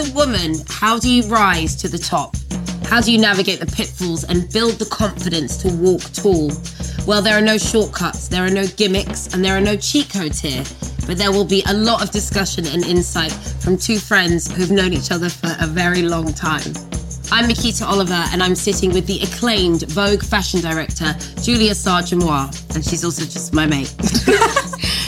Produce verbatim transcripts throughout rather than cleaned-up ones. a woman, how do you rise to the top? How do you navigate the pitfalls and build the confidence to walk tall? Well, there are no shortcuts, there are no gimmicks, and there are no cheat codes here. But there will be a lot of discussion and insight from two friends who've known each other for a very long time. I'm Miquita Oliver, and I'm sitting with the acclaimed Vogue fashion director, Julia Sargemoire, and she's also just my mate.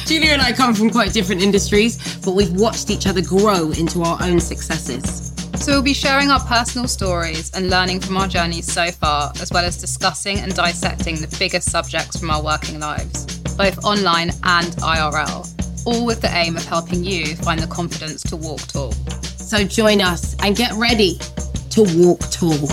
Julia and I come from quite different industries, but we've watched each other grow into our own successes. So we'll be sharing our personal stories and learning from our journeys so far, as well as discussing and dissecting the biggest subjects from our working lives, both online and I R L, all with the aim of helping you find the confidence to walk tall. So join us and get ready to walk tall.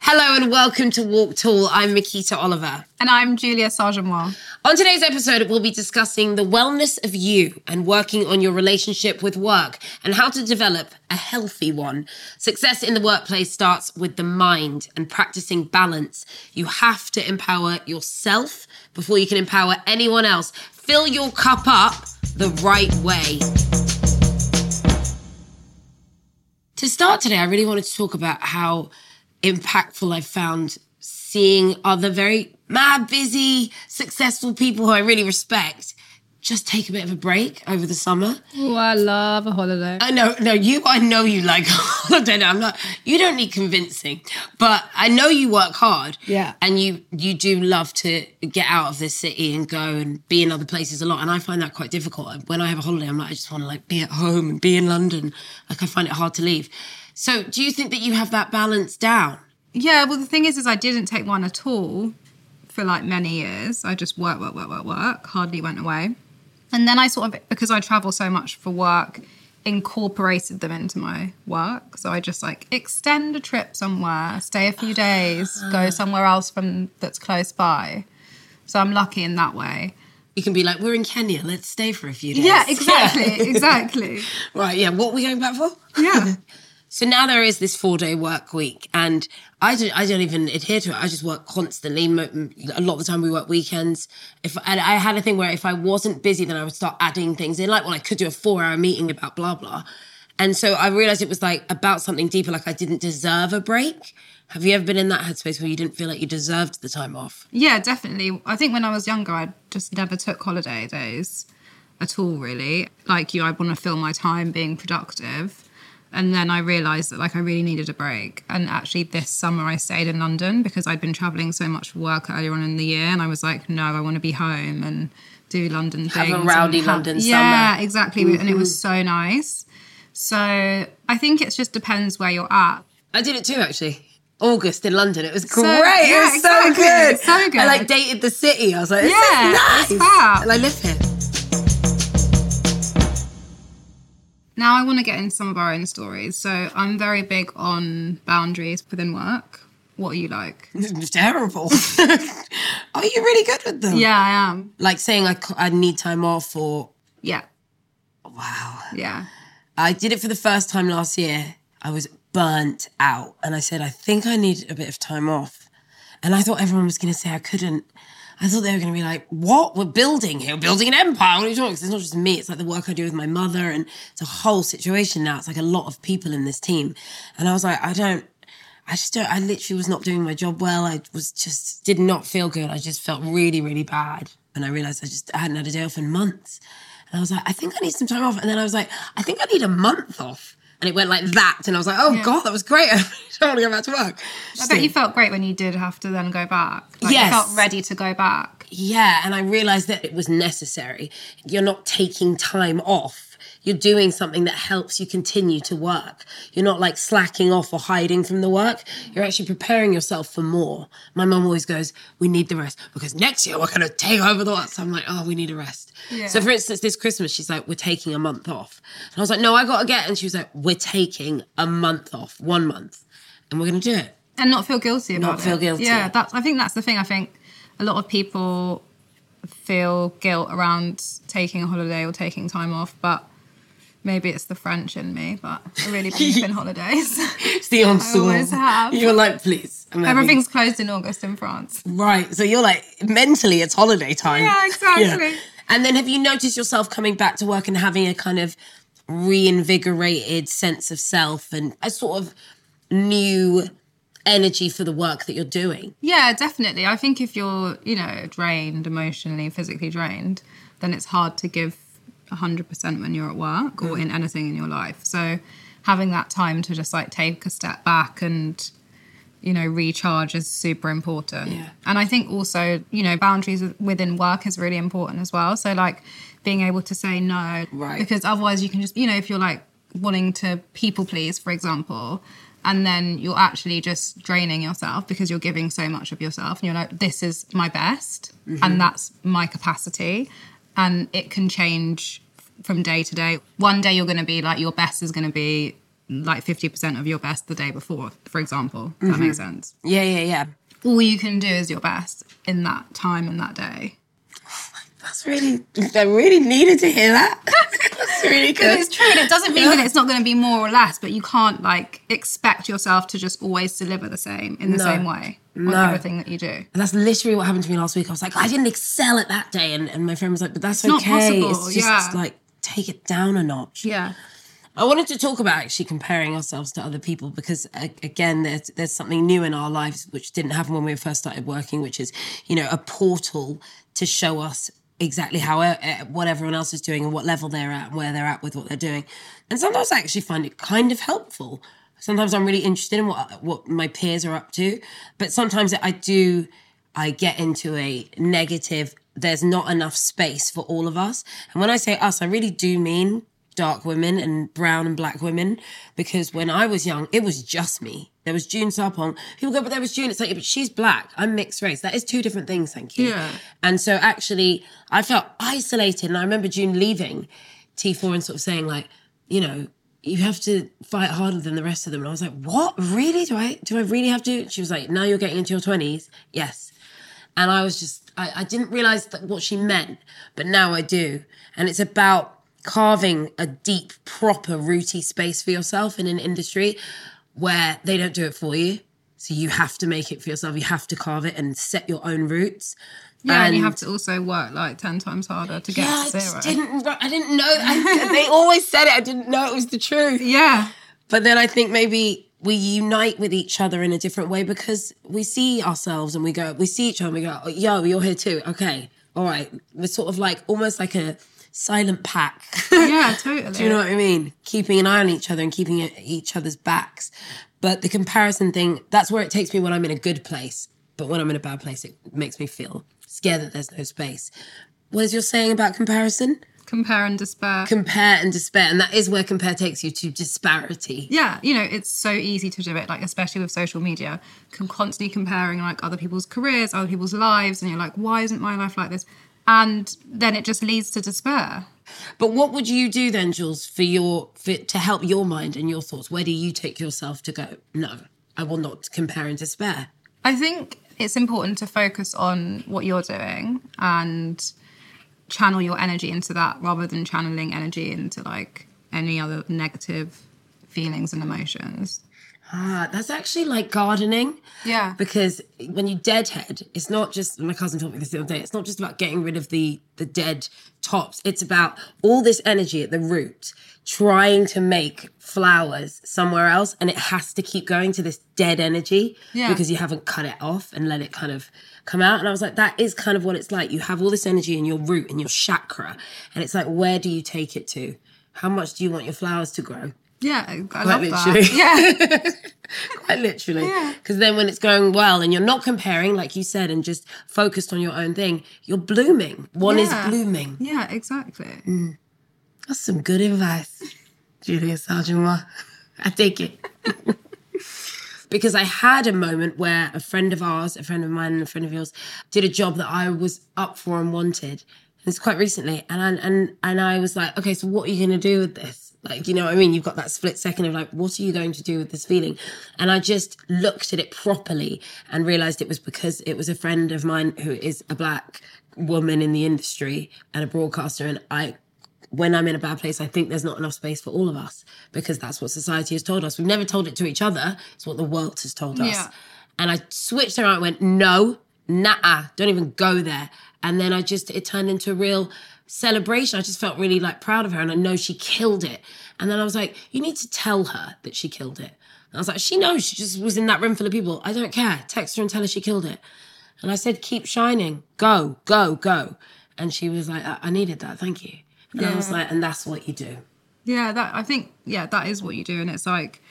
Hello and welcome to Walk Tall. I'm Miquita Oliver. And I'm Julia Sargemoire. On today's episode, we'll be discussing the wellness of you and working on your relationship with work and how to develop a healthy one. Success in the workplace starts with the mind and practicing balance. You have to empower yourself before you can empower anyone else. Fill your cup up the right way. To start today, I really wanted to talk about how impactful I've found seeing other very mad, busy, successful people who I really respect just take a bit of a break over the summer. Oh, I love a holiday. I know, no, you, I know you like a holiday. No, I'm not, you don't need convincing, but I know you work hard. Yeah. And you, you do love to get out of this city and go and be in other places a lot. And I find that quite difficult. When I have a holiday, I'm like, I just want to like be at home and be in London. Like I find it hard to leave. So do you think that you have that balance down? Yeah, well, the thing is, is I didn't take one at all for like many years. I just work, work, work, work, work, hardly went away. And then I sort of, because I travel so much for work, incorporated them into my work. So I just like extend a trip somewhere, stay a few days, go somewhere else from that's close by. So I'm lucky in that way. You can be like, we're in Kenya, let's stay for a few days. Yeah, exactly, exactly. Right, yeah, what are we going back for? Yeah. So now there is this four-day work week, and I don't, I don't even adhere to it. I just work constantly. A lot of the time we work weekends. If and I had a thing where if I wasn't busy, then I would start adding things in, like, well, I could do a four-hour meeting about blah, blah. And so I realised it was, like, about something deeper, like I didn't deserve a break. Have you ever been in that headspace where you didn't feel like you deserved the time off? Yeah, definitely. I think when I was younger, I just never took holiday days at all, really. Like you, I want to fill my time being productive. And then I realised that, like, I really needed a break. And actually this summer I stayed in London because I'd been travelling so much for work earlier on in the year. And I was like, no, I want to be home and do London things. Have a rowdy London ha- summer. Yeah, exactly. Mm-hmm. And it was so nice. So I think it just depends where you're at. I did it too, actually. August in London. It was great. So, yeah, it was exactly. so good. So good. I, like, dated the city. I was like, this yeah, is nice. It's fab. And I live here. Now I want to get into some of our own stories. So I'm very big on boundaries within work. What are you like? Terrible. Are you really good with them? Yeah, I am. Like saying I, I need time off or... Yeah. Wow. Yeah. I did it for the first time last year. I was burnt out. And I said, I think I need a bit of time off. And I thought everyone was going to say I couldn't. I thought they were going to be like, what? We're building here. We're building an empire. What are you talking about? Because it's not just me. It's like the work I do with my mother. And it's a whole situation now. It's like a lot of people in this team. And I was like, I don't, I just don't, I literally was not doing my job well. I was just, did not feel good. I just felt really, really bad. And I realised I just I hadn't had a day off in months. And I was like, I think I need some time off. And then I was like, I think I need a month off. And it went like that. And I was like, oh, yeah. God, that was great. I don't want to go back to work. I bet you felt great when you did have to then go back. Like, yes. You felt ready to go back. Yeah, and I realised that it was necessary. You're not taking time off. You're doing something that helps you continue to work. You're not like slacking off or hiding from the work. You're actually preparing yourself for more. My mum always goes, we need the rest because next year we're going to take over the work. So I'm like, oh, we need a rest. Yeah. So for instance, this Christmas, she's like, we're taking a month off. And I was like, no, I got to get. And she was like, we're taking a month off, one month. And we're going to do it. And not feel guilty about it. Not feel guilty. Yeah, that's, I think that's the thing. I think a lot of people feel guilt around taking a holiday or taking time off, but... Maybe it's the French in me, but I really believe in holidays. It's the ensemble. I always have. You're like, please. I'm Everything's having... closed in August in France. Right. So you're like, mentally, it's holiday time. Yeah, exactly. Yeah. And then have you noticed yourself coming back to work and having a kind of reinvigorated sense of self and a sort of new energy for the work that you're doing. Yeah, definitely. I think if you're, you know, drained emotionally, physically drained, then it's hard to give one hundred percent when you're at work or mm. in anything in your life. So having that time to just like take a step back and, you know, recharge is super important. Yeah. And I think also, you know, boundaries within work is really important as well. So like being able to say no, right? Because otherwise you can just, you know, if you're like wanting to people please, for example, and then you're actually just draining yourself because you're giving so much of yourself and you're like, this is my best mm-hmm. and that's my capacity. And it can change from day to day. One day you're going to be like, your best is going to be like fifty percent of your best the day before, for example. If mm-hmm. that makes sense. Yeah, yeah, yeah. All you can do is your best in that time and that day. Oh, that's really, I really needed to hear that. That's really good. It's true, and it doesn't mean yeah. that it's not going to be more or less, but you can't like expect yourself to just always deliver the same in the no. same way. No. On everything that you do. And that's literally what happened to me last week. I was like, I didn't excel at that day. And, and my friend was like, but that's it's okay. Not possible. It's just yeah. like, take it down a notch. Yeah. I wanted to talk about actually comparing ourselves to other people because, again, there's, there's something new in our lives which didn't happen when we first started working, which is, you know, a portal to show us exactly how what everyone else is doing and what level they're at and where they're at with what they're doing. And sometimes I actually find it kind of helpful. Sometimes I'm really interested in what what my peers are up to, but sometimes I do, I get into a negative, there's not enough space for all of us. And when I say us, I really do mean dark women and brown and black women, because when I was young, it was just me. There was June Sarpong. People go, but there was June. It's like, but she's black. I'm mixed race. That is two different things, thank you. Yeah. And so actually, I felt isolated. And I remember June leaving T four and sort of saying like, you know, you have to fight harder than the rest of them. And I was like, what? Really? Do I do I really have to? She was like, now you're getting into your twenties. Yes. And I was just, I, I didn't realise that what she meant, but now I do. And it's about carving a deep, proper, rooty space for yourself in an industry where they don't do it for you. So you have to make it for yourself. You have to carve it and set your own roots. Yeah, and, and you have to also work like ten times harder to get yeah, to zero. I didn't, I didn't know. I, they always said it. I didn't know it was the truth. Yeah. But then I think maybe we unite with each other in a different way because we see ourselves and we go, we see each other and we go, oh, yo, you're here too. Okay. All right. We're sort of like almost like a silent pack. Yeah, totally. Do you know what I mean? Keeping an eye on each other and keeping each other's backs. But the comparison thing, that's where it takes me when I'm in a good place. But when I'm in a bad place, it makes me feel scared that there's no space. What is your saying about comparison? Compare and despair. Compare and despair. And that is where compare takes you, to disparity. Yeah, you know, it's so easy to do it, like especially with social media. I'm constantly comparing like other people's careers, other people's lives. And you're like, why isn't my life like this? And then it just leads to despair. But what would you do then, Jules, for your for, to help your mind and your thoughts? Where do you take yourself to go, no, I will not compare and despair? I think it's important to focus on what you're doing and channel your energy into that rather than channeling energy into like any other negative feelings and emotions. Ah, that's actually like gardening. Yeah. Because when you deadhead, it's not just, my cousin told me this the other day, it's not just about getting rid of the, the dead tops. It's about all this energy at the root, trying to make flowers somewhere else. And it has to keep going to this dead energy yeah. because you haven't cut it off and let it kind of come out. And I was like, that is kind of what it's like. You have all this energy in your root, in your chakra. And it's like, where do you take it to? How much do you want your flowers to grow? Yeah, I Quite love literally. That. Yeah. Quite literally. Because yeah. then when it's going well and you're not comparing, like you said, and just focused on your own thing, you're blooming. One yeah. is blooming. Yeah, exactly. Mm. That's some good advice, Julia Sargemoire. I take it. Because I had a moment where a friend of ours, a friend of mine and a friend of yours did a job that I was up for and wanted. And it's quite recently. And I, and, and I was like, okay, so what are you going to do with this? Like, you know what I mean? You've got that split second of like, what are you going to do with this feeling? And I just looked at it properly and realised it was because it was a friend of mine who is a black woman in the industry and a broadcaster. And I, when I'm in a bad place, I think there's not enough space for all of us because that's what society has told us. We've never told it to each other. It's what the world has told yeah. us. And I switched around and went, no, nah, don't even go there. And then I just, it turned into a real celebration. I just felt really like proud of her, and I know she killed it. And then I was like, you need to tell her that she killed it. And I was like, she knows, she just was in that room full of people. I don't care. Text her and tell her she killed it. And I said, keep shining. Go, go, go. And she was like, I, I needed that. Thank you. And yeah. I was like, and that's what you do. Yeah, that I think, yeah, that is what you do. And it's like,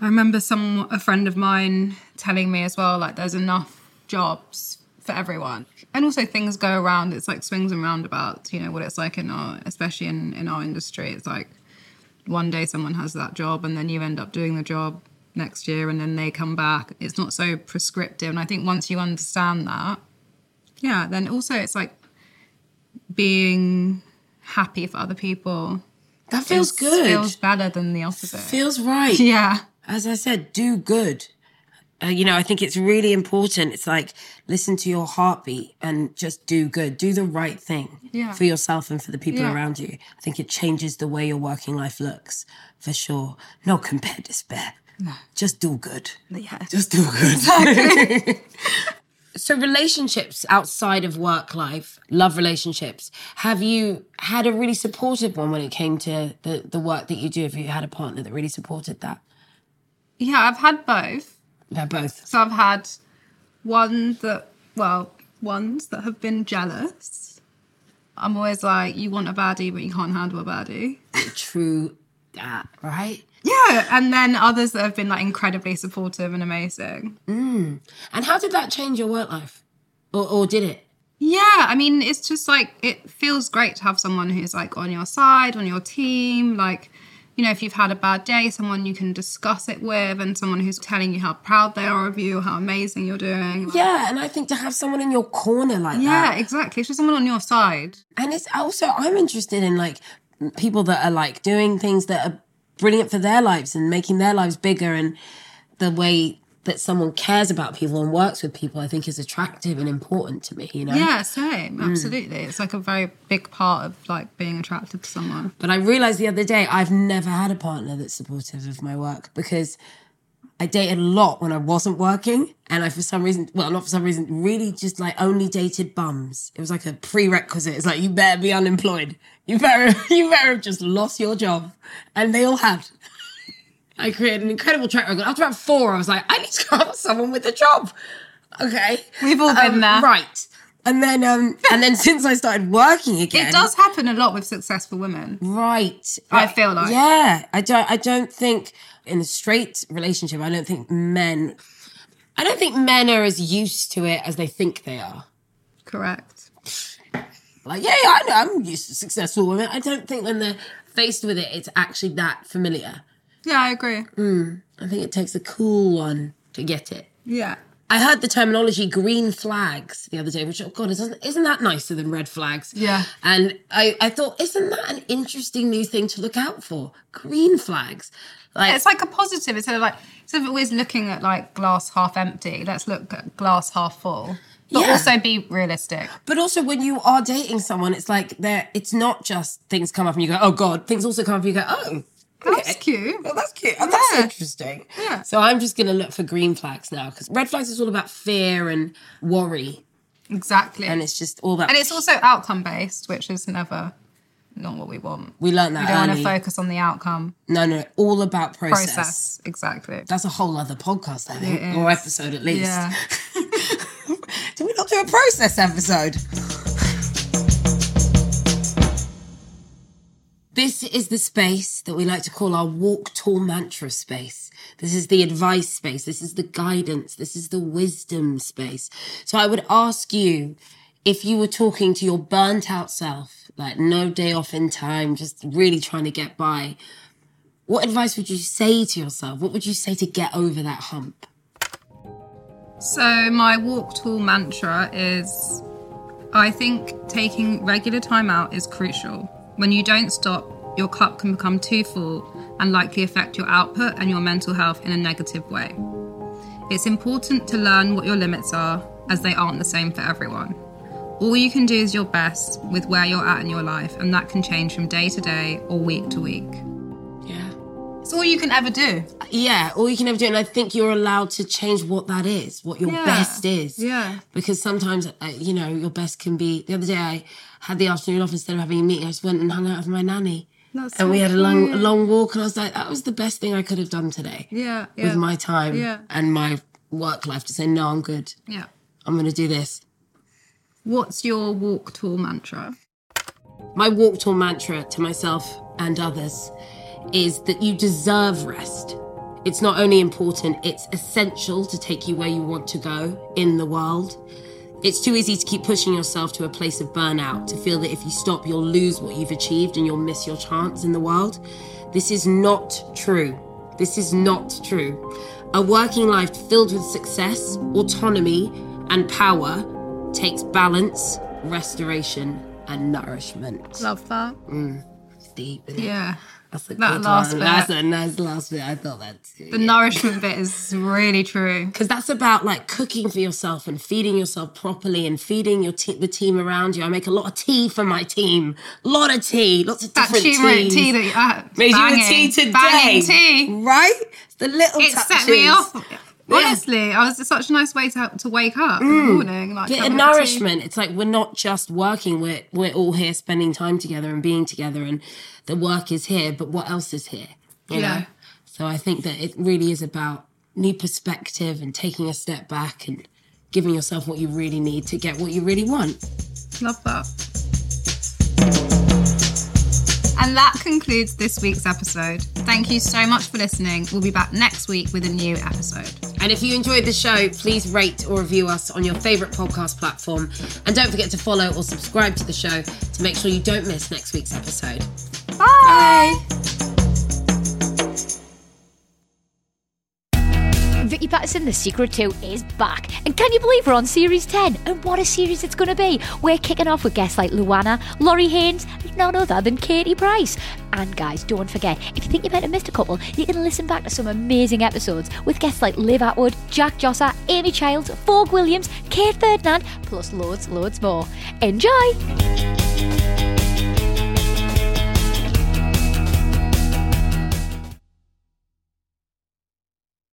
I remember some a friend of mine telling me as well, like, there's enough jobs for everyone. And also things go around. It's like swings and roundabouts, you know, what it's like in our, especially in, in our industry. It's like one day someone has that job and then you end up doing the job next year and then they come back. It's not so prescriptive. And I think once you understand that, yeah, then also it's like being happy for other people. That feels it's, good. Feels better than the opposite. Feels right. Yeah. As I said, do good. Uh, you know, I think it's really important. It's like, listen to your heartbeat and just do good. Do the right thing yeah. for yourself and for the people yeah. around you. I think it changes the way your working life looks, for sure. Not compare despair. No. Just do good. Yeah. Just do good. Exactly. So relationships outside of work life, love relationships, have you had a really supportive one when it came to the, the work that you do? Have you had a partner that really supported that? Yeah, I've had both. Yeah, both. So I've had one that, well, ones that have been jealous. I'm always like, you want a baddie, but you can't handle a baddie. True that, right? Yeah, and then others that have been, like, incredibly supportive and amazing. Mm. And how did that change your work life? Or, or did it? Yeah, I mean, it's just, like, it feels great to have someone who's, like, on your side, on your team. Like, you know, if you've had a bad day, someone you can discuss it with, and someone who's telling you how proud they are of you, how amazing you're doing. Like, yeah, and I think to have someone in your corner like yeah, that. Yeah, exactly. It's just someone on your side. And it's also, I'm interested in, like, people that are, like, doing things that are brilliant for their lives and making their lives bigger, and the way that someone cares about people and works with people, I think, is attractive and important to me, you know? Yeah, same. Absolutely. Mm. It's like a very big part of, like, being attracted to someone. But I realised the other day I've never had a partner that's supportive of my work, because I dated a lot when I wasn't working, and I, for some reason, well, not for some reason, really just, like, only dated bums. It was like a prerequisite. It's like, you better be unemployed. You better, you better have just lost your job. And they all had. I created an incredible track record. After about four, I was like, I need to go out someone with a job. Okay. We've all um, been there. Right. And then, um, and then since I started working again, it does happen a lot with successful women, right? I, I feel like, yeah, I don't, I don't think in a straight relationship, I don't think men, I don't think men are as used to it as they think they are. Correct. Like, yeah, yeah, I know, I'm used to successful women. I don't think when they're faced with it, it's actually that familiar. Yeah, I agree. Mm, I think it takes a cool one to get it. Yeah. I heard the terminology green flags the other day, which, oh God, isn't, isn't that nicer than red flags? Yeah. And I, I thought, isn't that an interesting new thing to look out for? Green flags. Like, it's like a positive. Instead of like, instead of always looking at like glass half empty, let's look at glass half full. But yeah. also be realistic. But also when you are dating someone, it's like, there. It's not just things come up and you go, oh God. Things also come up and you go, oh. Okay. That's cute. Well, that's cute. Oh, that's yeah. interesting. Yeah. So I'm just going to look for green flags now, because red flags is all about fear and worry. Exactly. And it's just all that. And it's also outcome-based, which is never not what we want. We learned that early. We don't early. want to focus on the outcome. No, no, all about process. Process, exactly. That's a whole other podcast, I think, or episode at least. Yeah. Do we not do a process episode? This is the space that we like to call our walk tall mantra space. This is the advice space. This is the guidance. This is the wisdom space. So I would ask you, if you were talking to your burnt out self, like no day off in time, just really trying to get by, what advice would you say to yourself? What would you say to get over that hump? So my walk tall mantra is, I think taking regular time out is crucial. When you don't stop, your cup can become too full and likely affect your output and your mental health in a negative way. It's important to learn what your limits are, as they aren't the same for everyone. All you can do is your best with where you're at in your life, and that can change from day to day or week to week. Yeah, It's all you can ever do. Yeah, all you can ever do. And I think you're allowed to change what that is, what your yeah. best is. Yeah. Because sometimes, you know, your best can be... The other day I had the afternoon off. Instead of having a meeting, I just went and hung out with my nanny. That's and so we had a long, a long walk, and I was like, that was the best thing I could have done today. Yeah, yeah. With my time yeah. and my work life, to say, no, I'm good. Yeah. I'm going to do this. What's your walk tall mantra? My walk tall mantra to myself and others is that you deserve rest. It's not only important, it's essential to take you where you want to go in the world. It's too easy to keep pushing yourself to a place of burnout, to feel that if you stop, you'll lose what you've achieved and you'll miss your chance in the world. This is not true. This is not true. A working life filled with success, autonomy, and power takes balance, restoration, and nourishment. Love that. Mm, it's deep, isn't it? Yeah. That's a that last one. Bit. That's a nice last bit. I thought that too. The yeah. nourishment bit is really true. Because that's about like cooking for yourself and feeding yourself properly and feeding your te- the team around you. I make a lot of tea for my team. A lot of tea. Lots of that different turmeric tea that you uh, made banging, you the tea today. Banging tea. Right? The little it touches. It set me off. Honestly, yeah. I was such a nice way to to wake up mm. in the morning. Like, bit of nourishment. Tea. It's like we're not just working. We're we're all here spending time together and being together, and the work is here, but what else is here? You yeah. know. So I think that it really is about new perspective and taking a step back and giving yourself what you really need to get what you really want. Love that. And that concludes this week's episode. Thank you so much for listening. We'll be back next week with a new episode. And if you enjoyed the show, please rate or review us on your favourite podcast platform. And don't forget to follow or subscribe to the show to make sure you don't miss next week's episode. Bye! Vicky Patterson, The Secret two is back. And can you believe we're on Series ten? And what a series it's going to be. We're kicking off with guests like Luana, Laurie Haynes, and none other than Katie Price. And guys, don't forget, if you think you might have missed a couple, you can listen back to some amazing episodes with guests like Liv Atwood, Jack Jossa, Amy Childs, Fogg Williams, Kate Ferdinand, plus loads, loads more. Enjoy!